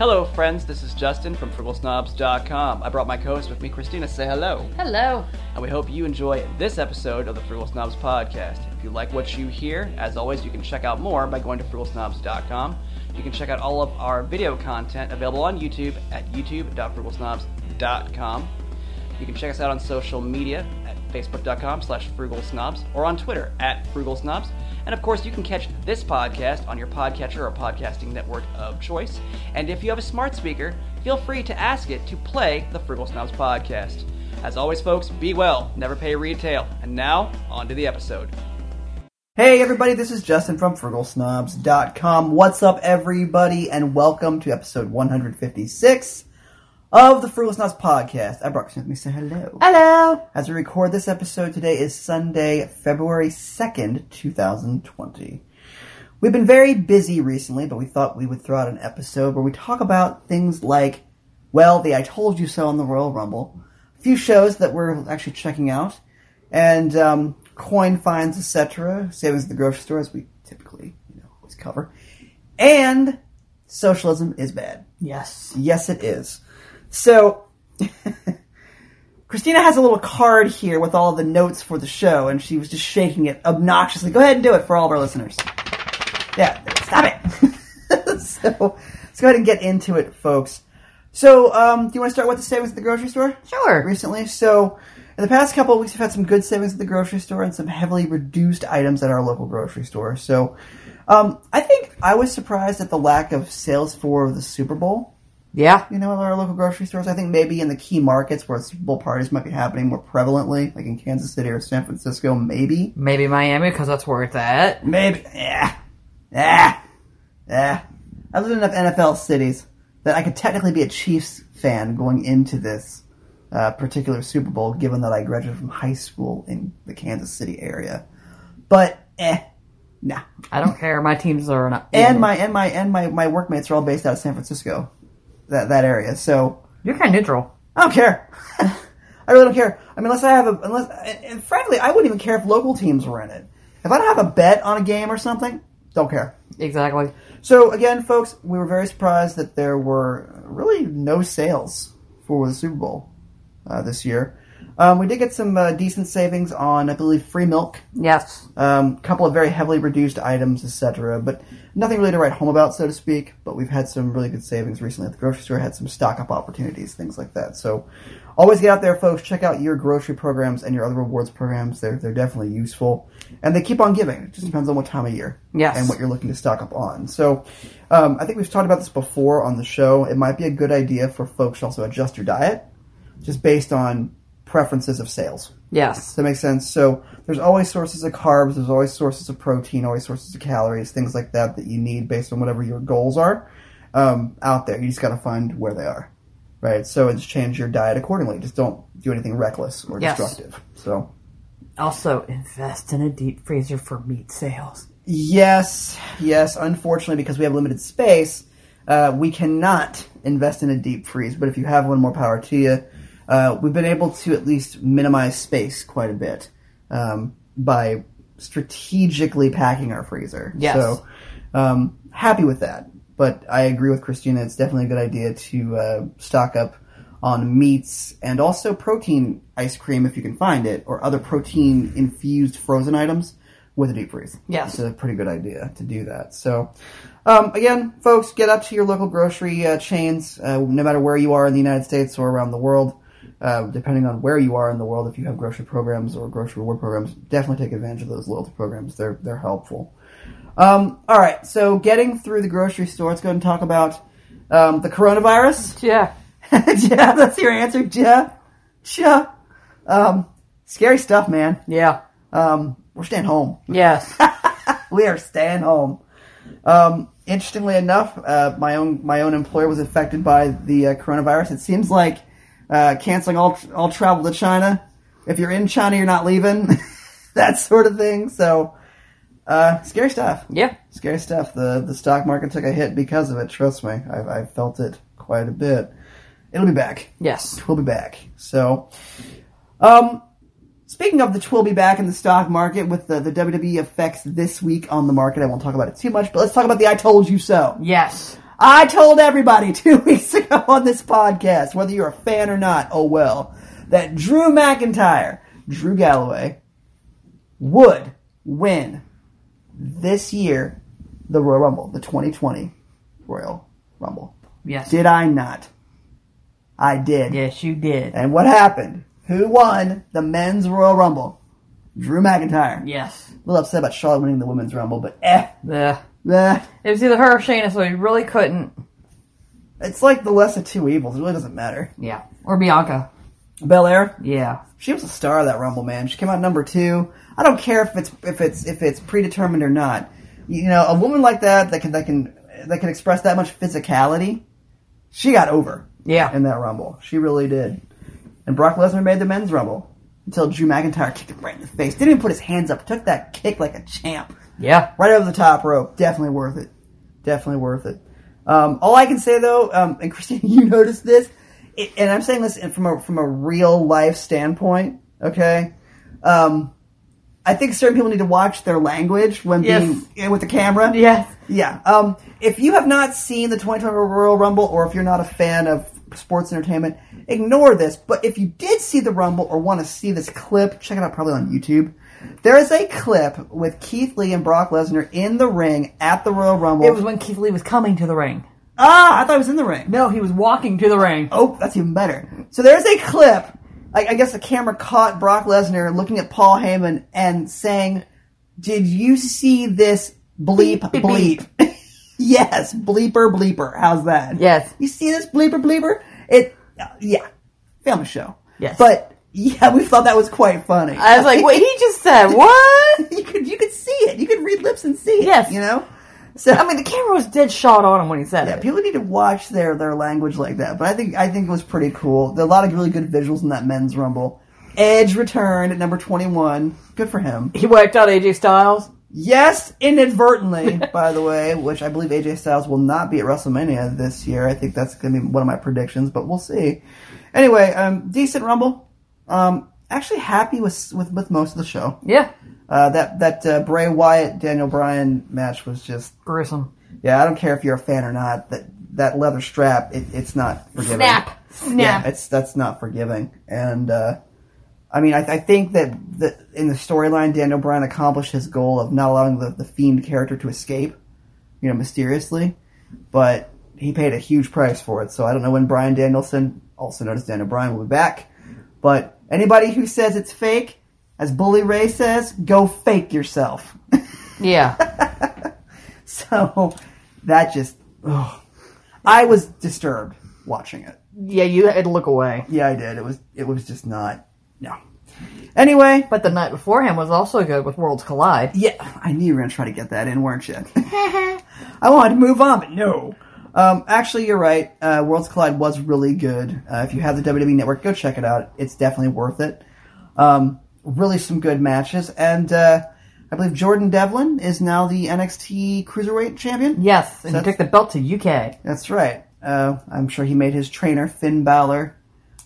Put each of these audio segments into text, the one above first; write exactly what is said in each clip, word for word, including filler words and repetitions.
Hello, friends. This is Justin from Frugal Snobs dot com. I brought my co-host with me, Christina. Say hello. Hello. And we hope you enjoy this episode of the Frugal Snobs Podcast. If you like what you hear, as always, you can check out more by going to Frugal Snobs dot com. You can check out all of our video content available on YouTube at YouTube dot Frugal Snobs dot com. You can check us out on social media at Facebook dot com slash Frugal Snobs or on Twitter at FrugalSnobs. And of course, you can catch this podcast on your podcatcher or podcasting network of choice. And if you have a smart speaker, feel free to ask it to play the Frugal Snobs podcast. As always, folks, be well, never pay retail. And now, on to the episode. Hey everybody, this is Justin from Frugal Snobs dot com. What's up everybody, and welcome to episode one fifty-six of the Frugal Snobs Podcast. I brought Christina with me. Say hello. Hello. As we record this episode, today is Sunday, February second, twenty twenty. We've been very busy recently, but we thought we would throw out an episode where we talk about things like, well, the I Told You So on the Royal Rumble, a few shows that we're actually checking out, and um, coin finds, et cetera, savings at the grocery store, as we typically, you know, always cover, and socialism is bad. Yes. Yes, it is. So, Christina has a little card here with all the notes for the show, and she was just shaking it obnoxiously. Go ahead and do it for all of our listeners. Yeah, stop it. So, let's go ahead and get into it, folks. So, um, do you want to start with the savings at the grocery store? Sure. Recently. So, in the past couple of weeks, we've had some good savings at the grocery store and some heavily reduced items at our local grocery store. So, um, I think I was surprised at the lack of sales for the Super Bowl. Yeah. You know, at our local grocery stores. I think maybe in the key markets where Super Bowl parties might be happening more prevalently, like in Kansas City or San Francisco, maybe. Maybe Miami, because that's where it's at. Maybe. Yeah. Yeah. Yeah. I've lived in enough N F L cities that I could technically be a Chiefs fan going into this uh, particular Super Bowl, given that I graduated from high school in the Kansas City area. But, eh. Nah. I don't care. My teams are not. And my, and my, and my, my workmates are all based out of San Francisco. That that area, so you're kind of neutral. I don't care. I really don't care. I mean, unless I have a unless, and, and frankly, I wouldn't even care if local teams were in it. If I don't have a bet on a game or something, don't care. Exactly. So again, folks, we were very surprised that there were really no sales for the Super Bowl uh, this year. Um, we did get some uh, decent savings on, I believe, free milk. Yes. Um, a couple of very heavily reduced items, et cetera, but nothing really to write home about, so to speak, but we've had some really good savings recently at the grocery store, had some stock-up opportunities, things like that. So always get out there, folks. Check out your grocery programs and your other rewards programs. They're they're definitely useful, and they keep on giving. It just depends on what time of year yes. and what you're looking to stock up on. So um, I think we've talked about this before on the show. It might be a good idea for folks to also adjust your diet just based on preferences of sales. Yes. Does that make sense? So there's always sources of carbs, there's always sources of protein, always sources of calories, things like that that you need based on whatever your goals are um, out there. You just got to find where they are, right? So just change your diet accordingly. Just don't do anything reckless or yes. destructive. So also invest in a deep freezer for meat sales. Yes. Yes. Unfortunately, because we have limited space, uh, we cannot invest in a deep freeze. But if you have one, more power to you. Uh, we've been able to at least minimize space quite a bit um, by strategically packing our freezer. Yes. So, um, happy with that. But I agree with Christina. It's definitely a good idea to uh, stock up on meats and also protein ice cream if you can find it, or other protein-infused frozen items with a deep freeze. Yes. It's a pretty good idea to do that. So, um, again, folks, get up to your local grocery uh, chains, uh, no matter where you are in the United States or around the world. Uh, depending on where you are in the world, if you have grocery programs or grocery reward programs, definitely take advantage of those loyalty programs. They're they're helpful. Um, all right, so getting through the grocery store, let's go and talk about um, the coronavirus. Yeah. Yeah, that's your answer, yeah. Yeah. Um, scary stuff, man. Yeah. Um, we're staying home. Yes. We are staying home. Um, interestingly enough, uh, my own my own employer was affected by the uh, coronavirus. It seems like Uh, canceling all all travel to China. If you're in China, you're not leaving. That sort of thing. So, uh, scary stuff. Yeah. Scary stuff. The the stock market took a hit because of it. Trust me. I've, I've felt it quite a bit. It'll be back. Yes. It will be back. So, um, speaking of the twill be back in the stock market with the, the W W E effects this week on the market, I won't talk about it too much, but let's talk about the I Told You So. Yes. I told everybody two weeks ago on this podcast, whether you're a fan or not, oh well, that Drew McIntyre, Drew Galloway, would win this year the Royal Rumble, the twenty twenty Royal Rumble. Yes. Did I not? I did. Yes, you did. And what happened? Who won the men's Royal Rumble? Drew McIntyre. Yes. A little upset about Charlotte winning the women's Rumble, but eh. Eh. Eh. It was either her or Shayna, so he really couldn't. It's like the less of two evils. It really doesn't matter. Yeah. Or Bianca. Belair? Yeah. She was a star of that Rumble, man. She came out number two. I don't care if it's if it's if it's predetermined or not. You know, a woman like that that can that can that can express that much physicality, she got over. Yeah. In that Rumble. She really did. And Brock Lesnar made the men's Rumble until Drew McIntyre kicked him right in the face. Didn't even put his hands up. Took that kick like a champ. Yeah. Right over the top rope. Definitely worth it. Definitely worth it. Um, all I can say, though, um, and Christina, you noticed this, it, and I'm saying this from a from a real-life standpoint, okay? Um, I think certain people need to watch their language when being yes. with the camera. Yes. Yeah. Um, if you have not seen the twenty twenty Royal Rumble, or if you're not a fan of sports entertainment, ignore this. But if you did see the Rumble or want to see this clip, check it out probably on YouTube. There is a clip with Keith Lee and Brock Lesnar in the ring at the Royal Rumble. It was when Keith Lee was coming to the ring. Ah, I thought he was in the ring. No, he was walking to the ring. Oh, that's even better. So there's a clip. I, I guess the camera caught Brock Lesnar looking at Paul Heyman and saying, "Did you see this bleep beep, bleep?" Beep, beep. Yes, bleeper bleeper. How's that? Yes. You see this bleeper bleeper? It, yeah, family show. Yes. But yeah, we thought that was quite funny. I was like, "Wait, he just said what?" you could you could see it. You could read lips and see it. Yes. You know. So I mean, the camera was dead shot on him when he said yeah, it. Yeah, people need to watch their, their language like that. But I think I think it was pretty cool. There are a lot of really good visuals in that men's Rumble. Edge returned at number twenty-one. Good for him. He wiped out A J Styles. Yes, inadvertently, by the way, which I believe A J Styles will not be at WrestleMania this year. I think that's going to be one of my predictions, but we'll see. Anyway, um, decent Rumble. Um, actually happy with, with, with most of the show. Yeah. Uh, that that uh, Bray Wyatt Daniel Bryan match was just gruesome. Yeah, I don't care if you're a fan or not. That that leather strap, it, it's not forgiving. Snap, snap. Yeah, it's that's not forgiving. And uh, I mean, I, I think that the, in the storyline, Daniel Bryan accomplished his goal of not allowing the, the Fiend character to escape, you know, mysteriously. But he paid a huge price for it. So I don't know when Bryan Danielson, also known as Daniel Bryan, will be back. But anybody who says it's fake, as Bully Ray says, go fake yourself. Yeah. So, that just... Oh. I was disturbed watching it. Yeah, you had to look away. Yeah, I did. It was it was just not... No. Anyway... But the night beforehand was also good with Worlds Collide. Yeah, I knew you were going to try to get that in, weren't you? I wanted to move on, but no. Um, actually, you're right. Uh, Worlds Collide was really good. Uh, if you have the W W E Network, go check it out. It's definitely worth it. Um... Really some good matches, and uh, I believe Jordan Devlin is now the N X T Cruiserweight Champion. Yes, and so he took the belt to U K. That's right. Uh, I'm sure he made his trainer, Finn Balor,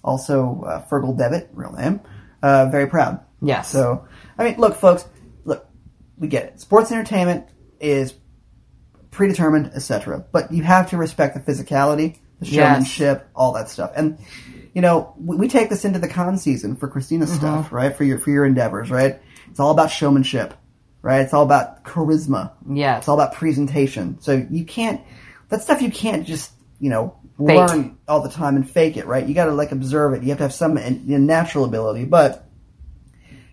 also uh, Frugal Devitt, real name, uh, very proud. Yes. So, I mean, look, folks, look, we get it. Sports entertainment is predetermined, et cetera, but you have to respect the physicality, the showmanship, yes. all that stuff, and... You know, we take this into the con season for Christina's mm-hmm. stuff, right? For your for your endeavors, right? It's all about showmanship, right? It's all about charisma. Yeah. It's all about presentation. So you can't, that stuff you can't just, you know, fake. learn all the time and fake it, right? You got to, like, observe it. You have to have some natural ability, but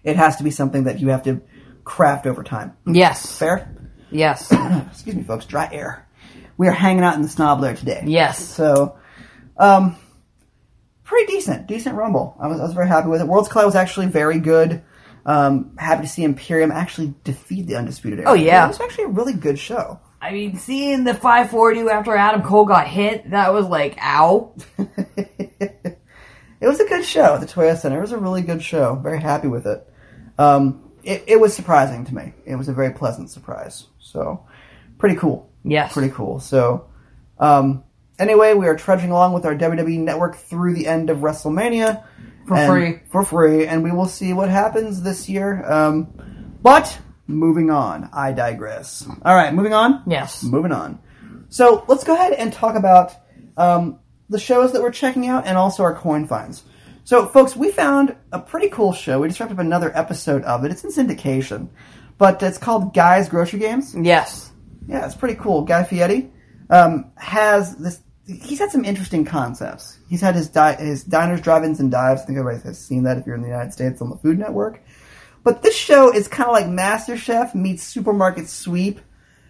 it has to be something that you have to craft over time. Yes. Fair? Yes. Excuse me, folks. Dry air. We are hanging out in the snob lair today. Yes. So, um... pretty decent. Decent Rumble. I was I was very happy with it. Worlds Collide was actually very good. Um, happy to see Imperium actually defeat the Undisputed Era. Oh, yeah. It was actually a really good show. I mean, seeing the five forty after Adam Cole got hit, that was like, ow. It was a good show at the Toyota Center. It was a really good show. Very happy with it. Um, it, it was surprising to me. It was a very pleasant surprise. So, pretty cool. Yes. Pretty cool. So, um... Anyway, we are trudging along with our W W E Network through the end of WrestleMania. For free. For free, and we will see what happens this year. Um, but, moving on. I digress. All right, moving on? Yes. Moving on. So let's go ahead and talk about um, the shows that we're checking out and also our coin finds. So, folks, we found a pretty cool show. We just wrapped up another episode of it. It's in syndication, but it's called Guy's Grocery Games. Yes. Yeah, it's pretty cool. Guy Fieri um, has this... He's had some interesting concepts. He's had his di- his diners, drive-ins, and dives. I think everybody has seen that if you're in the United States on the Food Network. But this show is kind of like MasterChef meets Supermarket Sweep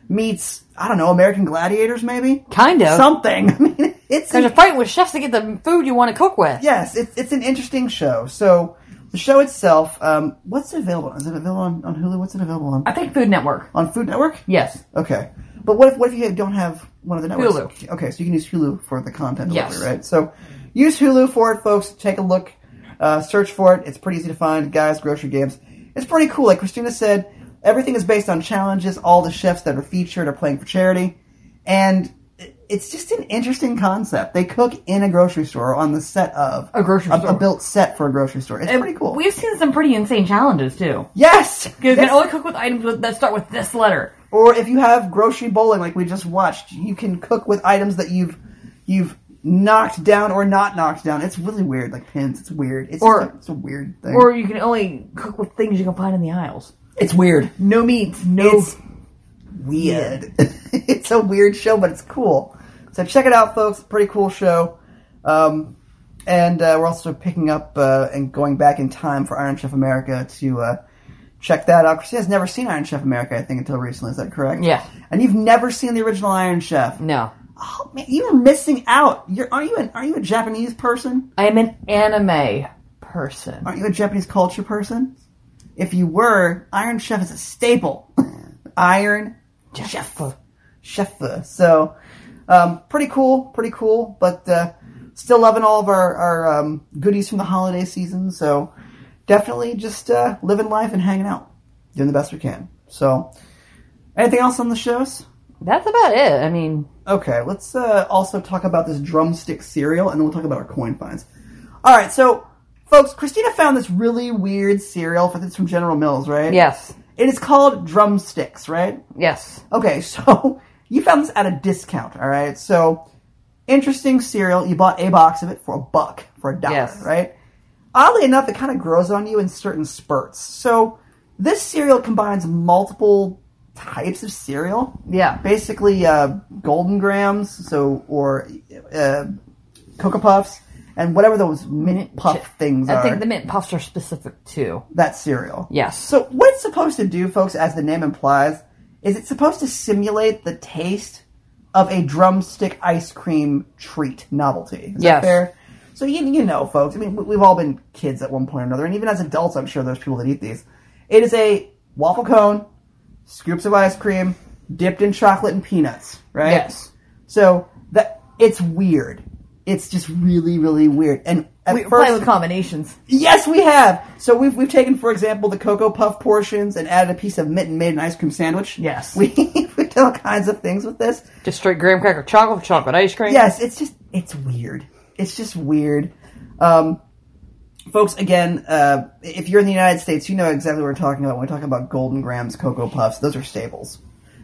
meets, I don't know, American Gladiators maybe? Kind of. Something. I mean, it's... There's an, a fight with chefs to get the food you want to cook with. Yes, it's it's an interesting show. So, the show itself, um, what's it available on? Is it available on, on Hulu? What's it available on? I think Food Network. On Food Network? Yes. Okay. But what if what if you don't have one of the networks? Hulu. Okay, so you can use Hulu for the content delivery, yes. Right? So use Hulu for it, folks. Take a look. Uh, search for it. It's pretty easy to find. Guys, Grocery Games. It's pretty cool. Like Christina said, everything is based on challenges. All the chefs that are featured are playing for charity. And it's just an interesting concept. They cook in a grocery store on the set of... A grocery a, store. A built set for a grocery store. It's and pretty cool. We've seen some pretty insane challenges, too. Yes! Because you can only cook with items that start with this letter. Or if you have grocery bowling, like we just watched, you can cook with items that you've you've knocked down or not knocked down. It's really weird, like pins. It's weird. It's, or, just a, it's a weird thing. Or you can only cook with things you can find in the aisles. It's weird. No meat. No. It's weird. It's a weird show, but it's cool. So check it out, folks. Pretty cool show. Um, and uh, we're also picking up uh, and going back in time for Iron Chef America to... Uh, Check that out. Christina's never seen Iron Chef America, I think, until recently. Is that correct? Yeah. And you've never seen the original Iron Chef? No. Oh, man. You're missing out. You're, are you an, are you a Japanese person? I am an anime person. Aren't you a Japanese culture person? If you were, Iron Chef is a staple. Iron Chef. Chef. So, um, pretty cool. Pretty cool. But uh, still loving all of our, our um, goodies from the holiday season, so... Definitely just uh, living life and hanging out. Doing the best we can. So, anything else on the shows? That's about it. I mean... Okay, let's uh, also talk about this drumstick cereal, and then we'll talk about our coin finds. Alright, so, folks, Christina found this really weird cereal. I think it's from General Mills, right? Yes. It is called drumsticks, right? Yes. Okay, so, you found this at a discount, alright? So, interesting cereal. You bought a box of it for a buck, for a dollar, yes. Right? Oddly enough, it kind of grows on you in certain spurts. So, this cereal combines multiple types of cereal. Yeah. Basically, uh, Golden Grahams, so, or uh, Cocoa Puffs, and whatever those mint puff Ch- things I are. I think the mint puffs are specific to that cereal. Yes. So, what it's supposed to do, folks, as the name implies, is it's supposed to simulate the taste of a drumstick ice cream treat novelty. Is yes. that fair? So, you, you know, folks, I mean, we've all been kids at one point or another, and even as adults, I'm sure there's people that eat these. It is a waffle cone, scoops of ice cream, dipped in chocolate and peanuts, right? Yes. So, that it's weird. It's just really, really weird. And at we first, play with combinations. Yes, we have. So, we've, we've taken, for example, the Cocoa Puff portions and added a piece of mint and made an ice cream sandwich. Yes. We, we did all kinds of things with this. Just straight graham cracker chocolate, chocolate ice cream. Yes, it's just, it's weird. It's just weird. Um, folks, again, uh, if you're in the United States, you know exactly what we're talking about. When we're talking about Golden Grahams, Cocoa Puffs, those are staples.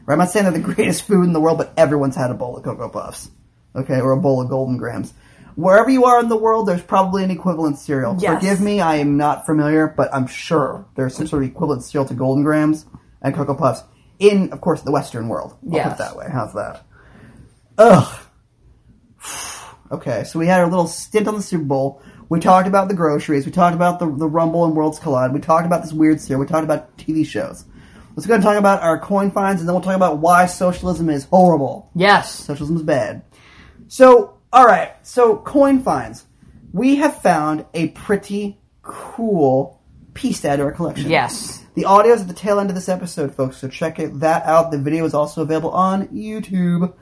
Right? I'm not saying they're the greatest food in the world, but everyone's had a bowl of Cocoa Puffs, okay, or a bowl of Golden Grahams. Wherever you are in the world, there's probably an equivalent cereal. Yes. Forgive me, I am not familiar, but I'm sure there's some sort of equivalent cereal to Golden Grahams and Cocoa Puffs in, of course, the Western world. I'll yes. put it that way. How's that? Ugh. Okay, so we had our little stint on the Super Bowl. We talked about the groceries. We talked about the the Rumble and Worlds Collide. We talked about this weird cereal. We talked about T V shows. Let's go and talk about our coin finds, and then we'll talk about why socialism is horrible. Yes. Socialism is bad. So, all right. So, coin finds. We have found a pretty cool piece to add to our collection. Yes. The audio is at the tail end of this episode, folks, so check it, that out. The video is also available on YouTube,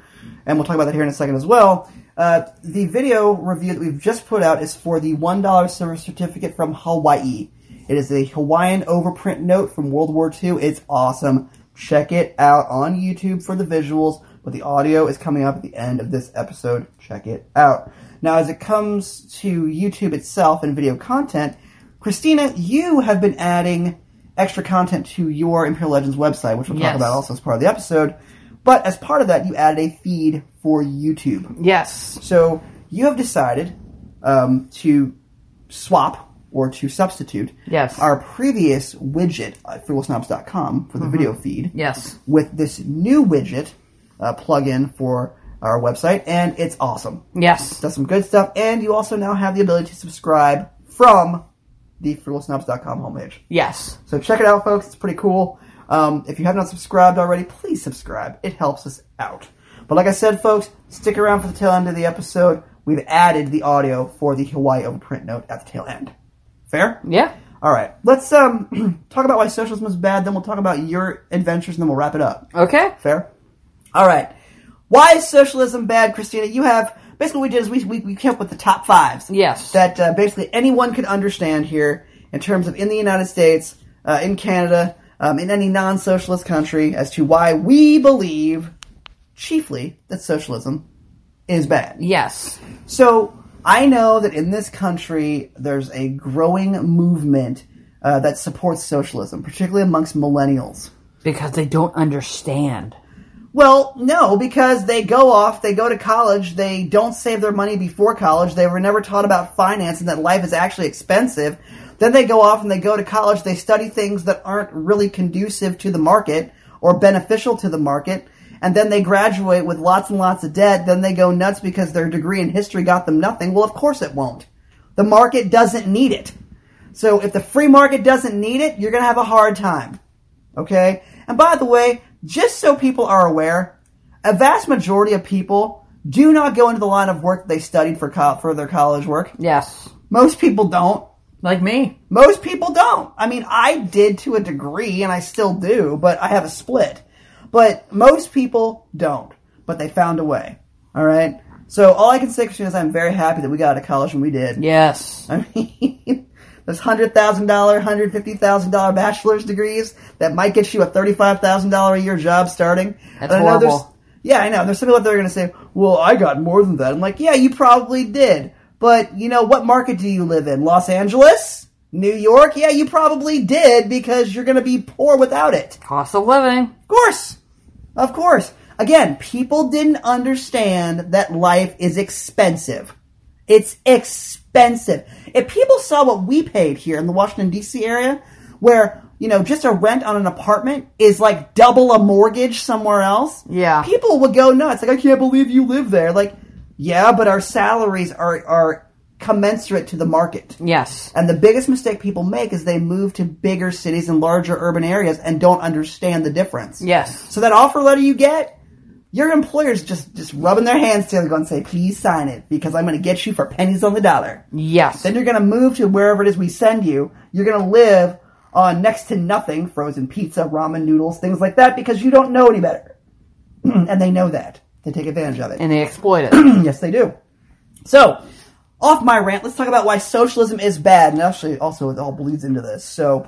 and we'll talk about that here in a second as well. Uh, the video review that we've just put out is for the one dollar silver certificate from Hawaii. It is a Hawaiian overprint note from World War Two. It's awesome. Check it out on YouTube for the visuals, but the audio is coming up at the end of this episode. Check it out. Now, as it comes to YouTube itself and video content, Christina, you have been adding extra content to your Imperial Legends website, which we'll yes. talk about also as part of the episode. But as part of that, you added a feed for YouTube. Yes. So you have decided um, to swap or to substitute yes. our previous widget at Frugal Snobs dot com for the mm-hmm. video feed yes. with this new widget uh, plug-in for our website, and it's awesome. Yes. It does some good stuff, and you also now have the ability to subscribe from the Frugal Snobs dot com homepage. Yes. So check it out, folks. It's pretty cool. Um, if you have not subscribed already, please subscribe. It helps us out. But like I said, folks, stick around for the tail end of the episode. We've added the audio for the Hawaii overprint note at the tail end. Fair? Yeah. All right. Let's um talk about why socialism is bad, then we'll talk about your adventures, and then we'll wrap it up. Okay. Fair? All right. Why is socialism bad, Christina? You have... Basically, what we did is we, we, we came up with the top fives. Yes. That uh, basically anyone could understand here in terms of in the United States, uh, in Canada, um, in any non-socialist country, as to why we believe, chiefly, that socialism is bad. Yes. So... I know that in this country, there's a growing movement uh, that supports socialism, particularly amongst millennials. Because they don't understand. Well, no, because they go off, they go to college, they don't save their money before college, they were never taught about finance and that life is actually expensive. Then they go off and they go to college, they study things that aren't really conducive to the market or beneficial to the market. And then they graduate with lots and lots of debt. Then they go nuts because their degree in history got them nothing. Well, of course it won't. The market doesn't need it. So if the free market doesn't need it, you're going to have a hard time. Okay? And by the way, just so people are aware, a vast majority of people do not go into the line of work that they studied for, co- for their college work. Yes. Most people don't. Like me. Most people don't. I mean, I did to a degree, and I still do, but I have a split. But most people don't. But they found a way. All right? So all I can say, Christina, is I'm very happy that we got out of college when we did. Yes. I mean, those one hundred thousand dollars, one hundred fifty thousand dollars bachelor's degrees that might get you a thirty-five thousand dollars a year job starting. That's I horrible. Yeah, I know. There's some people that are going to say, well, I got more than that. I'm like, yeah, you probably did. But, you know, what market do you live in? Los Angeles? New York? Yeah, you probably did because you're going to be poor without it. Cost of living. Of course. Of course. Again, people didn't understand that life is expensive. It's expensive. If people saw what we paid here in the Washington, D C area, where, you know, just a rent on an apartment is like double a mortgage somewhere else, yeah, people would go nuts. Like, I can't believe you live there. Like, yeah, but our salaries are, are commensurate to the market. Yes. And the biggest mistake people make is they move to bigger cities and larger urban areas and don't understand the difference. Yes. So that offer letter you get, your employer's just, just rubbing their hands together going to say, please sign it because I'm going to get you for pennies on the dollar. Yes. Then you're going to move to wherever it is we send you. You're going to live on next to nothing, frozen pizza, ramen noodles, things like that because you don't know any better. And they know that. They take advantage of it. And they exploit it. Yes, they do. So... Off my rant, let's talk about why socialism is bad, and actually also it all bleeds into this. So,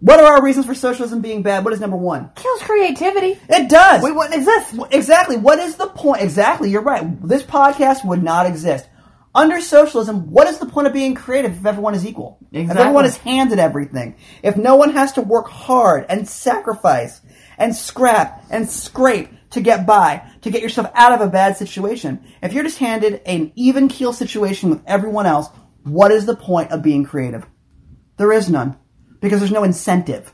what are our reasons for socialism being bad? What is number one? Kills creativity. It does. We wouldn't exist. Exactly. What is the point? Exactly. You're right. This podcast would not exist. Under socialism, what is the point of being creative if everyone is equal? Exactly. If everyone is handed everything. If no one has to work hard and sacrifice and scrap and scrape to get by, to get yourself out of a bad situation. If you're just handed an even keel situation with everyone else, what is the point of being creative? There is none. Because there's no incentive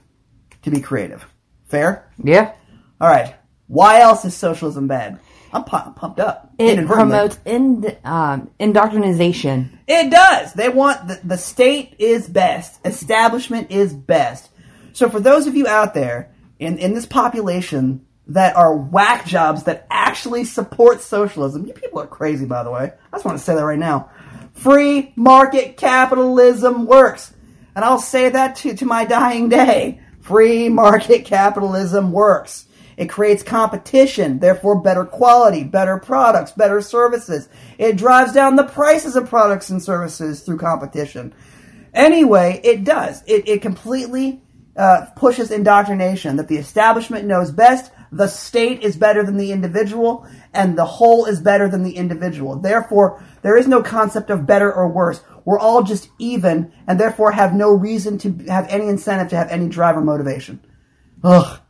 to be creative. Fair? Yeah. All right. Why else is socialism bad? I'm pumped up. It promotes ind- um, indoctrination. It does. They want... The, the state is best. Establishment is best. So for those of you out there in, in this population... that are whack jobs that actually support socialism. You people are crazy, by the way. I just want to say that right now. Free market capitalism works. And I'll say that to, to my dying day. Free market capitalism works. It creates competition, therefore better quality, better products, better services. It drives down the prices of products and services through competition. Anyway, it does. It, it completely uh, pushes indoctrination that the establishment knows best. The state is better than the individual, and the whole is better than the individual. Therefore, there is no concept of better or worse. We're all just even, and therefore have no reason to have any incentive to have any drive or motivation. Ugh.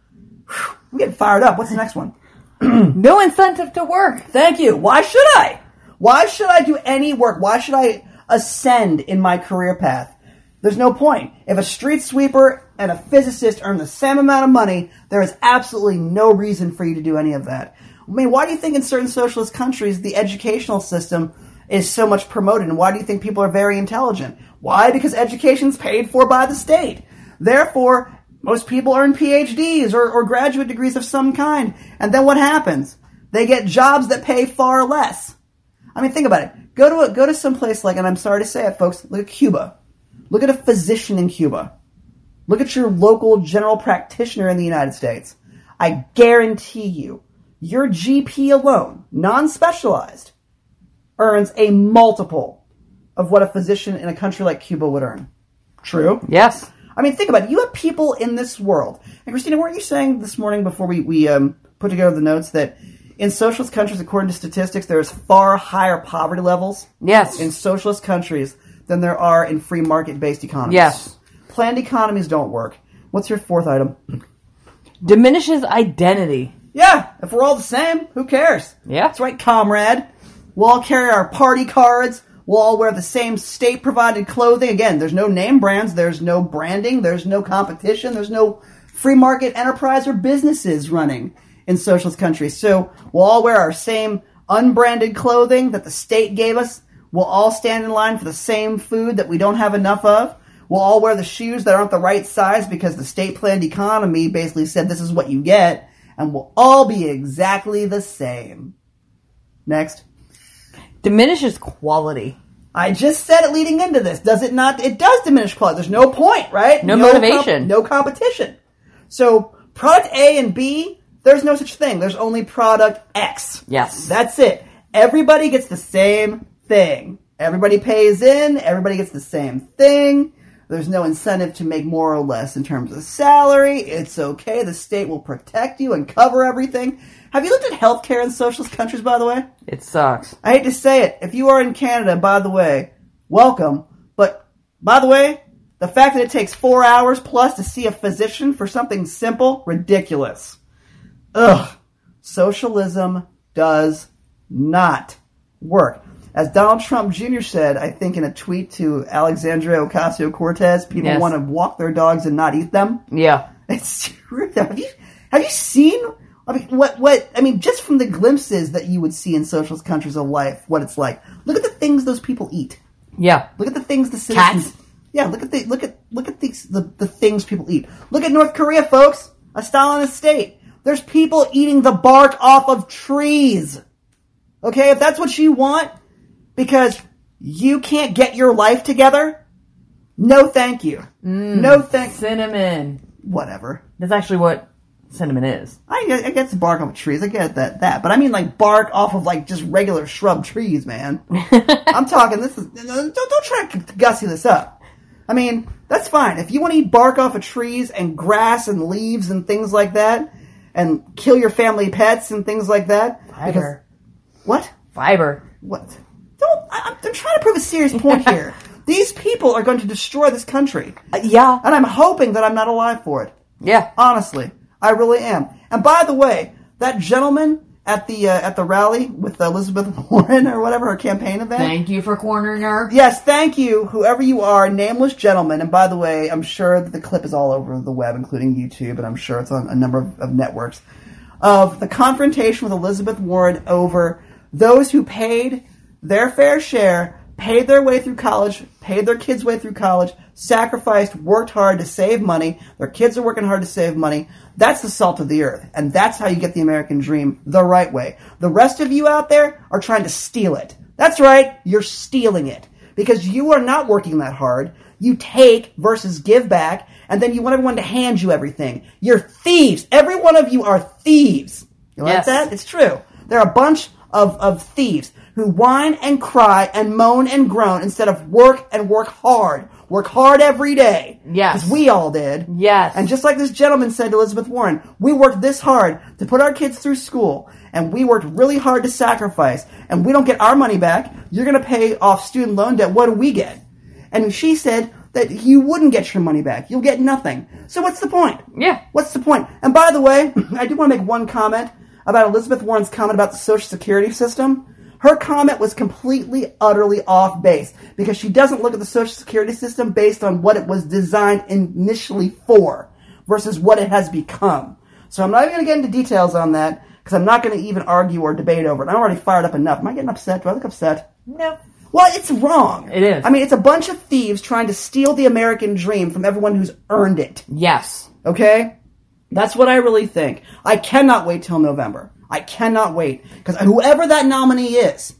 I'm getting fired up. What's the next one? No incentive to work. Thank you. Why should I? Why should I do any work? Why should I ascend in my career path? There's no point. If a street sweeper and a physicist earn the same amount of money, there is absolutely no reason for you to do any of that. I mean, why do you think in certain socialist countries the educational system is so much promoted, and why do you think people are very intelligent? Why? Because education's paid for by the state. Therefore, most people earn P H Ds or, or graduate degrees of some kind. And then what happens? They get jobs that pay far less. I mean, think about it. Go to a, go to some place like, and I'm sorry to say it, folks, look at Cuba. Look at a physician in Cuba. Look at your local general practitioner in the United States. I guarantee you, your G P alone, non-specialized, earns a multiple of what a physician in a country like Cuba would earn. True? Yes. I mean, think about it. You have people in this world. And Christina, weren't you saying this morning before we, we um, put together the notes that in socialist countries, according to statistics, there is far higher poverty levels yes. in socialist countries than there are in free market-based economies. Yes. Planned economies don't work. What's your fourth item? Diminishes identity. Yeah. If we're all the same, who cares? Yeah. That's right, comrade. We'll all carry our party cards. We'll all wear the same state-provided clothing. Again, there's no name brands. There's no branding. There's no competition. There's no free market enterprise or businesses running in socialist countries. So we'll all wear our same unbranded clothing that the state gave us. We'll all stand in line for the same food that we don't have enough of. We'll all wear the shoes that aren't the right size because the state-planned economy basically said this is what you get. And we'll all be exactly the same. Next. Diminishes quality. I just said it leading into this. Does it not? It does diminish quality. There's no point, right? No, no motivation. Com- no competition. So product A and B, there's no such thing. There's only product X. Yes. That's it. Everybody gets the same thing. Everybody pays in. Everybody gets the same thing. There's no incentive to make more or less in terms of salary. It's okay. The state will protect you and cover everything. Have you looked at healthcare in socialist countries, by the way? It sucks. I hate to say it. If you are in Canada, by the way, welcome. But, by the way, the fact that it takes four hours plus to see a physician for something simple, ridiculous. Ugh. Socialism does not work. As Donald Trump Junior said, I think in a tweet to Alexandria Ocasio-Cortez, people yes. want to walk their dogs and not eat them. Yeah. It's true. Have you, have you seen, I mean, what, what, I mean, just from the glimpses that you would see in socialist countries of life, what it's like. Look at the things those people eat. Yeah. Look at the things the citizens. Cats. Yeah, look at the, look at, look at these, the, the things people eat. Look at North Korea, folks. A Stalinist state. There's people eating the bark off of trees. Okay, if that's what you want, because you can't get your life together? No thank you. Mm, no thank Cinnamon. Whatever. That's actually what cinnamon is. I, I get the bark off of trees. I get that. that. But I mean like bark off of like just regular shrub trees, man. I'm talking, this is, don't, don't try to gussy this up. I mean, that's fine. If you want to eat bark off of trees and grass and leaves and things like that, and kill your family pets and things like that. Fiber. Because, what? Fiber. What? Don't, I, I'm trying to prove a serious point here. These people are going to destroy this country. Uh, yeah. And I'm hoping that I'm not alive for it. Yeah. Honestly. I really am. And by the way, that gentleman at the uh, at the rally with Elizabeth Warren or whatever, her campaign event. Thank you for cornering her. Yes, thank you, whoever you are, nameless gentleman. And by the way, I'm sure that the clip is all over the web, including YouTube, and I'm sure it's on a number of, of networks, of the confrontation with Elizabeth Warren over those who paid their fair share, paid their way through college, paid their kids' way through college, sacrificed, worked hard to save money. Their kids are working hard to save money. That's the salt of the earth. And that's how you get the American dream the right way. The rest of you out there are trying to steal it. That's right. You're stealing it because you are not working that hard. You take versus give back. And then you want everyone to hand you everything. You're thieves. Every one of you are thieves. You like yes. that? It's true. They're a bunch of, of thieves who whine and cry and moan and groan instead of work and work hard. Work hard every day. Yes. Because we all did. Yes. And just like this gentleman said to Elizabeth Warren, we worked this hard to put our kids through school, and we worked really hard to sacrifice, and we don't get our money back. You're going to pay off student loan debt. What do we get? And she said that you wouldn't get your money back. You'll get nothing. So what's the point? Yeah. What's the point? And by the way, I do want to make one comment about Elizabeth Warren's comment about the Social Security system, her comment was completely, utterly off base because she doesn't look at the Social Security system based on what it was designed initially for versus what it has become. So I'm not even going to get into details on that because I'm not going to even argue or debate over it. I'm already fired up enough. Am I getting upset? Do I look upset? No. Well, it's wrong. It is. I mean, it's a bunch of thieves trying to steal the American dream from everyone who's earned it. Yes. Okay? That's what I really think. I cannot wait till November. I cannot wait. Because whoever that nominee is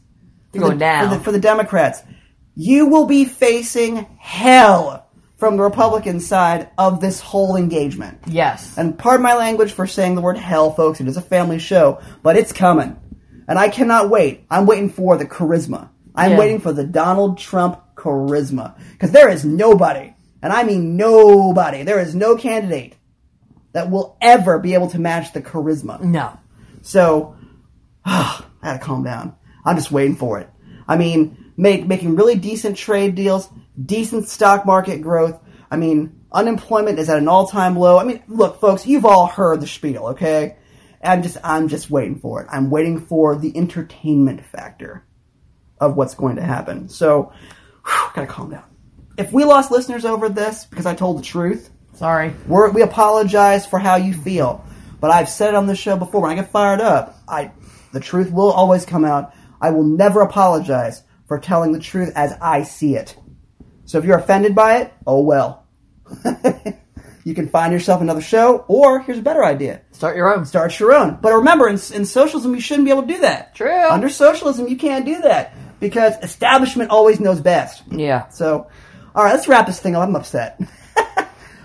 for the, down. For, the, for the Democrats, you will be facing hell from the Republican side of this whole engagement. Yes. And pardon my language for saying the word hell, folks. It is a family show. But it's coming. And I cannot wait. I'm waiting for the charisma. I'm yeah. waiting for the Donald Trump charisma. Because there is nobody, and I mean nobody, there is no candidate that will ever be able to match the charisma. No. So, oh, I gotta calm down. I'm just waiting for it. I mean, make, making really decent trade deals, decent stock market growth. I mean, unemployment is at an all-time low. I mean, look, folks, you've all heard the spiel, okay? I'm just, I'm just waiting for it. I'm waiting for the entertainment factor of what's going to happen. So, whew, gotta calm down. If we lost listeners over this, because I told the truth, sorry. We're, we apologize for how you feel. But I've said it on this show before, when I get fired up, I the truth will always come out. I will never apologize for telling the truth as I see it. So if you're offended by it, oh well. You can find yourself another show, or here's a better idea. Start your own. Start your own. But remember, in, in socialism, you shouldn't be able to do that. True. Under socialism, you can't do that. Because establishment always knows best. Yeah. So, all right, let's wrap this thing up. I'm upset.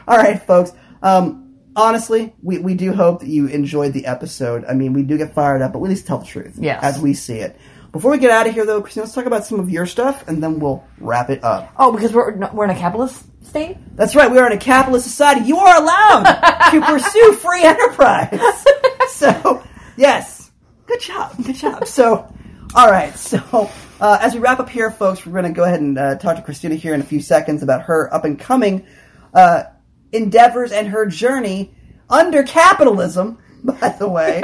All right, folks. Um, honestly, we, we do hope that you enjoyed the episode. I mean, we do get fired up, but we at least tell the truth. Yes. As we see it. Before we get out of here, though, Christina, let's talk about some of your stuff, and then we'll wrap it up. Oh, because we're we're in a capitalist state? That's right. We are in a capitalist society. You are allowed to pursue free enterprise. So, yes. Good job. Good job. So... All right, so uh, as we wrap up here, folks, we're going to go ahead and uh, talk to Christina here in a few seconds about her up-and-coming uh, endeavors and her journey under capitalism, by the way,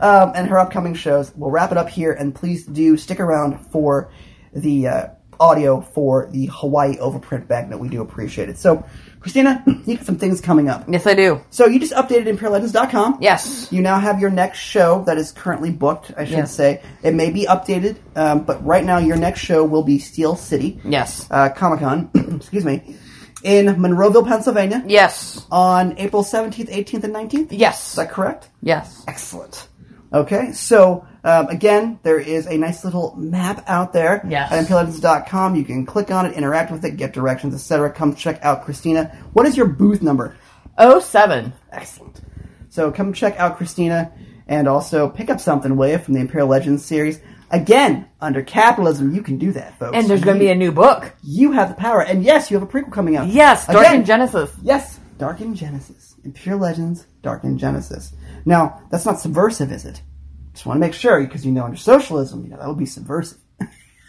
um, and her upcoming shows. We'll wrap it up here, and please do stick around for the uh, audio for the Hawaii Overprint Magnet. We do appreciate it. So, Christina, you got some things coming up. Yes, I do. So you just updated Imperial Legends dot com. Yes. You now have your next show that is currently booked, I should yes. say. It may be updated, um, but right now your next show will be Steel City. Yes. Uh, Comic-Con, excuse me, in Monroeville, Pennsylvania. Yes. On April seventeenth, eighteenth, and nineteenth. Yes. Is that correct? Yes. Excellent. Okay, so um, again, there is a nice little map out there yes. at Imperial Legends dot com. You can click on it, interact with it, get directions, et cetera. Come check out Christina. What is your booth number? oh seven. Excellent. So come check out Christina and also pick up something, will you, from the Imperial Legends series. Again, under capitalism, you can do that, folks. And there's going to be a new book. You have the power. And yes, you have a prequel coming out. Yes, Darken Genesis. Yes, Darken Genesis. Imperial Legends, Darken Genesis. Now, that's not subversive, is it? Just want to make sure, because you know under socialism, you know that would be subversive.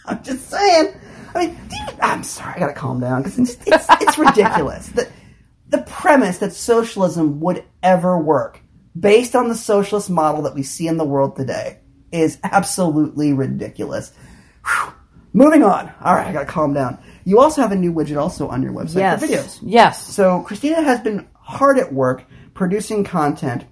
I'm just saying. I mean, do you, I'm sorry, I gotta calm down, because it's, it's, it's ridiculous. The, the premise that socialism would ever work, based on the socialist model that we see in the world today, is absolutely ridiculous. Whew. Moving on. All right, I gotta calm down. You also have a new widget also on your website yes. for videos. Yes. So Christina has been hard at work producing content,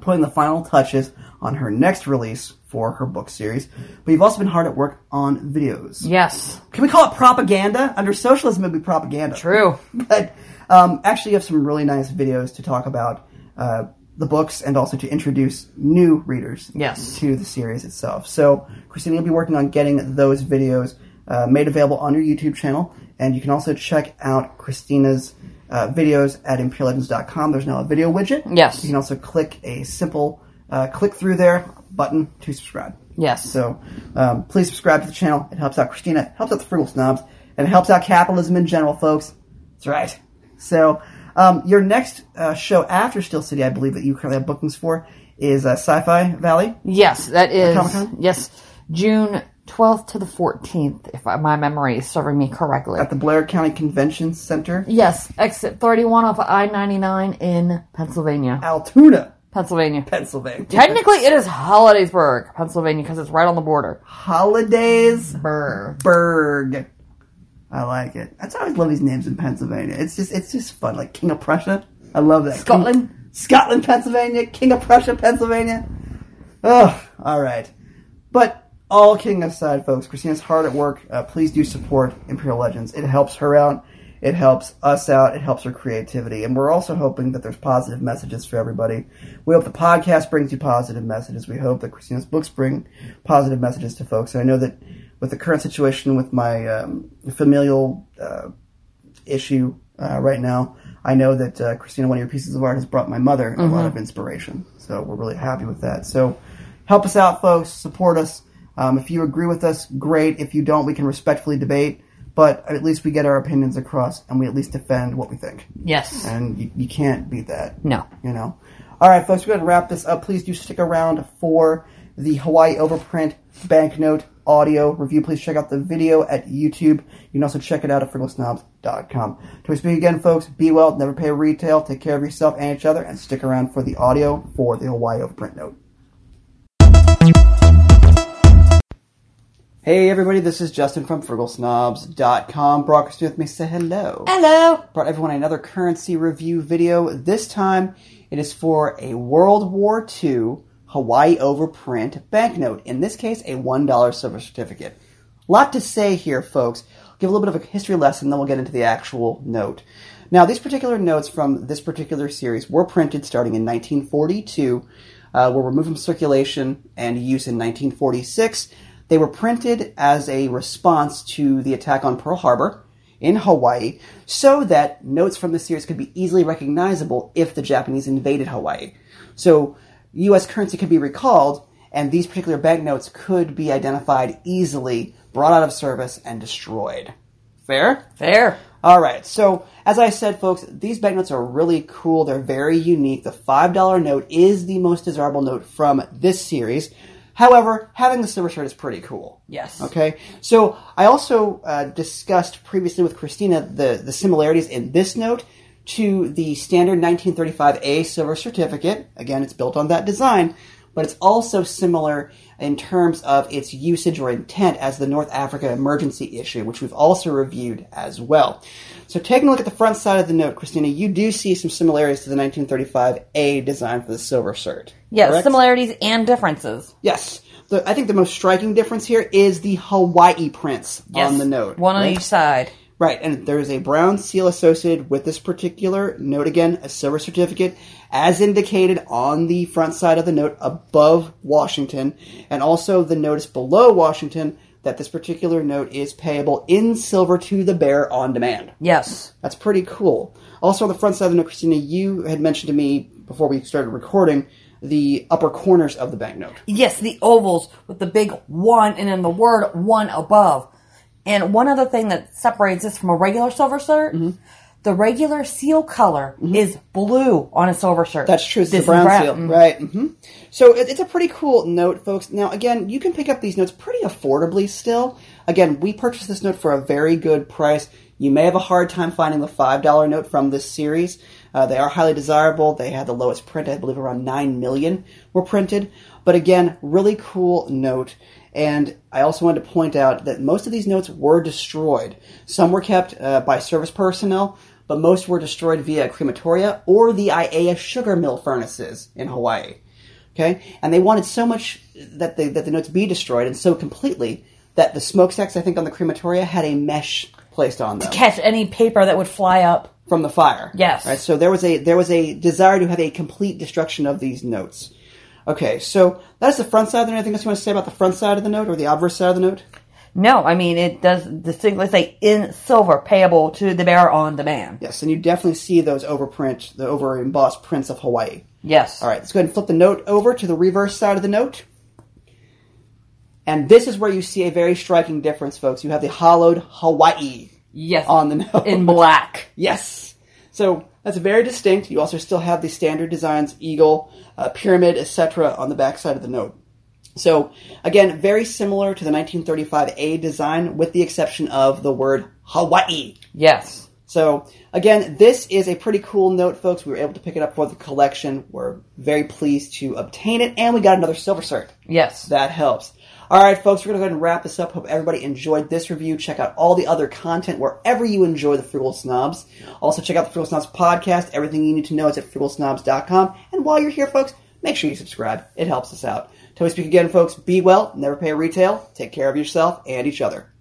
putting the final touches on her next release for her book series. But you've also been hard at work on videos. Yes. Can we call it propaganda? Under socialism, it would be propaganda. True. But um, actually, you have some really nice videos to talk about uh, the books and also to introduce new readers yes. to the series itself. So, Christina, you'll be working on getting those videos uh, made available on your YouTube channel. And you can also check out Christina's Uh, videos at Imperial Legends dot com. There's now a video widget. Yes. You can also click a simple uh, click through there button to subscribe. Yes. So um, please subscribe to the channel. It helps out Christina. It helps out the Frugal Snobs. And it helps out capitalism in general, folks. That's right. So um, your next uh, show after Steel City, I believe that you currently have bookings for, is uh, Sci-Fi Valley. Yes, that is. Comic-Con? Yes. June twelfth to the fourteenth, if my memory is serving me correctly. At the Blair County Convention Center? Yes, exit thirty-one off I ninety-nine in Pennsylvania. Altoona. Pennsylvania. Pennsylvania. Technically, it is Hollidaysburg, Pennsylvania, because it's right on the border. Hollidaysburg. Burg. I like it. That's always love these names in Pennsylvania. It's just it's just fun. Like King of Prussia. I love that. Scotland. King, Scotland, Pennsylvania. King of Prussia, Pennsylvania. Oh, all right. But all kidding aside, folks, Christina's hard at work. Uh, please do support Imperial Legends. It helps her out. It helps us out. It helps her creativity. And we're also hoping that there's positive messages for everybody. We hope the podcast brings you positive messages. We hope that Christina's books bring positive messages to folks. And I know that with the current situation with my um, familial uh, issue uh, right now, I know that, uh, Christina, one of your pieces of art has brought my mother mm-hmm. a lot of inspiration. So we're really happy with that. So help us out, folks. Support us. Um, if you agree with us, great. If you don't, we can respectfully debate. But at least we get our opinions across, and we at least defend what we think. Yes. And you, you can't beat that. No. You know. All right, folks, we're going to wrap this up. Please do stick around for the Hawaii Overprint Banknote audio review. Please check out the video at YouTube. You can also check it out at Frugal Snobs dot com. Till we speak again, folks, be well, never pay retail, take care of yourself and each other, and stick around for the audio for the Hawaii Overprint Note. Hey everybody, this is Justin from Frugal Snobs dot com. Brock is with me. Say hello. Hello. Brought everyone another currency review video. This time it is for a World War Two Hawaii overprint banknote. In this case, a one dollar silver certificate. A lot to say here, folks. I'll give a little bit of a history lesson, then we'll get into the actual note. Now, these particular notes from this particular series were printed starting in nineteen forty-two, uh, were removed from circulation and use in nineteen forty-six. They were printed as a response to the attack on Pearl Harbor in Hawaii, so that notes from the series could be easily recognizable if the Japanese invaded Hawaii. So U S currency could be recalled, and these particular banknotes could be identified easily, brought out of service, and destroyed. Fair? Fair. All right. So, as I said, folks, these banknotes are really cool. They're very unique. The five dollar note is the most desirable note from this series. However, having the silver shirt is pretty cool. Yes. Okay? So, I also uh, discussed previously with Christina the, the similarities in this note to the standard nineteen thirty-five A Silver Certificate. Again, it's built on that design, but it's also similar in terms of its usage or intent as the North Africa emergency issue, which we've also reviewed as well. So taking a look at the front side of the note, Christina, you do see some similarities to the nineteen thirty-five A design for the Silver Cert. Yes, correct? Similarities and differences. Yes. The, I think the most striking difference here is the Hawaii prints yes. on the note. One right? on each side. Right, and there is a brown seal associated with this particular note. Again, a silver certificate, as indicated on the front side of the note above Washington, and also the notice below Washington that this particular note is payable in silver to the bearer on demand. Yes. That's pretty cool. Also on the front side of the note, Christina, you had mentioned to me before we started recording the upper corners of the banknote. Yes, the ovals with the big one and then the word one above. And one other thing that separates this from a regular silver cert, mm-hmm. the regular seal color mm-hmm. is blue on a silver cert. That's true. It's this the brown, brown seal. Mm-hmm. Right. Mm-hmm. So it's a pretty cool note, folks. Now, again, you can pick up these notes pretty affordably still. Again, we purchased this note for a very good price. You may have a hard time finding the five dollar note from this series. Uh, they are highly desirable. They had the lowest print, I believe around nine million were printed. But again, really cool note. And I also wanted to point out that most of these notes were destroyed. Some were kept uh, by service personnel, but most were destroyed via crematoria or the I A E A sugar mill furnaces in Hawaii. Okay? And they wanted so much that the, that the notes be destroyed, and so completely, that the smokestacks, I think, on the crematoria had a mesh placed on them. To catch any paper that would fly up. From the fire. Yes. Right? So there was a there was a desire to have a complete destruction of these notes. Okay, so that's the front side of the note. Anything else you want to say about the front side of the note or the obverse side of the note? No, I mean, it does distinctly say in silver, payable to the bearer on demand. Yes, and you definitely see those overprint, the over-embossed prints of Hawaii. Yes. All right, let's go ahead and flip the note over to the reverse side of the note. And this is where you see a very striking difference, folks. You have the hollowed Hawaii yes. on the note. In black. Yes. So that's very distinct. You also still have the standard designs, eagle, uh, pyramid, et cetera on the back side of the note. So, again, very similar to the nineteen thirty-five A design with the exception of the word Hawaii. Yes. So, again, this is a pretty cool note, folks. We were able to pick it up for the collection. We're very pleased to obtain it, and we got another silver cert. Yes. That helps. All right, folks, we're going to go ahead and wrap this up. Hope everybody enjoyed this review. Check out all the other content wherever you enjoy the Frugal Snobs. Also, check out the Frugal Snobs podcast. Everything you need to know is at Frugal Snobs dot com. And while you're here, folks, make sure you subscribe. It helps us out. Till we speak again, folks, be well, never pay retail, take care of yourself and each other.